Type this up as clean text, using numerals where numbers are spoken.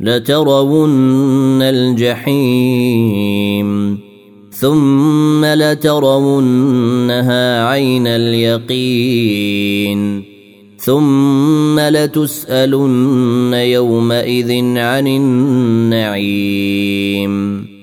لترون الجحيم ثم لترونها عين اليقين ثم لتسألن يومئذ عن النعيم.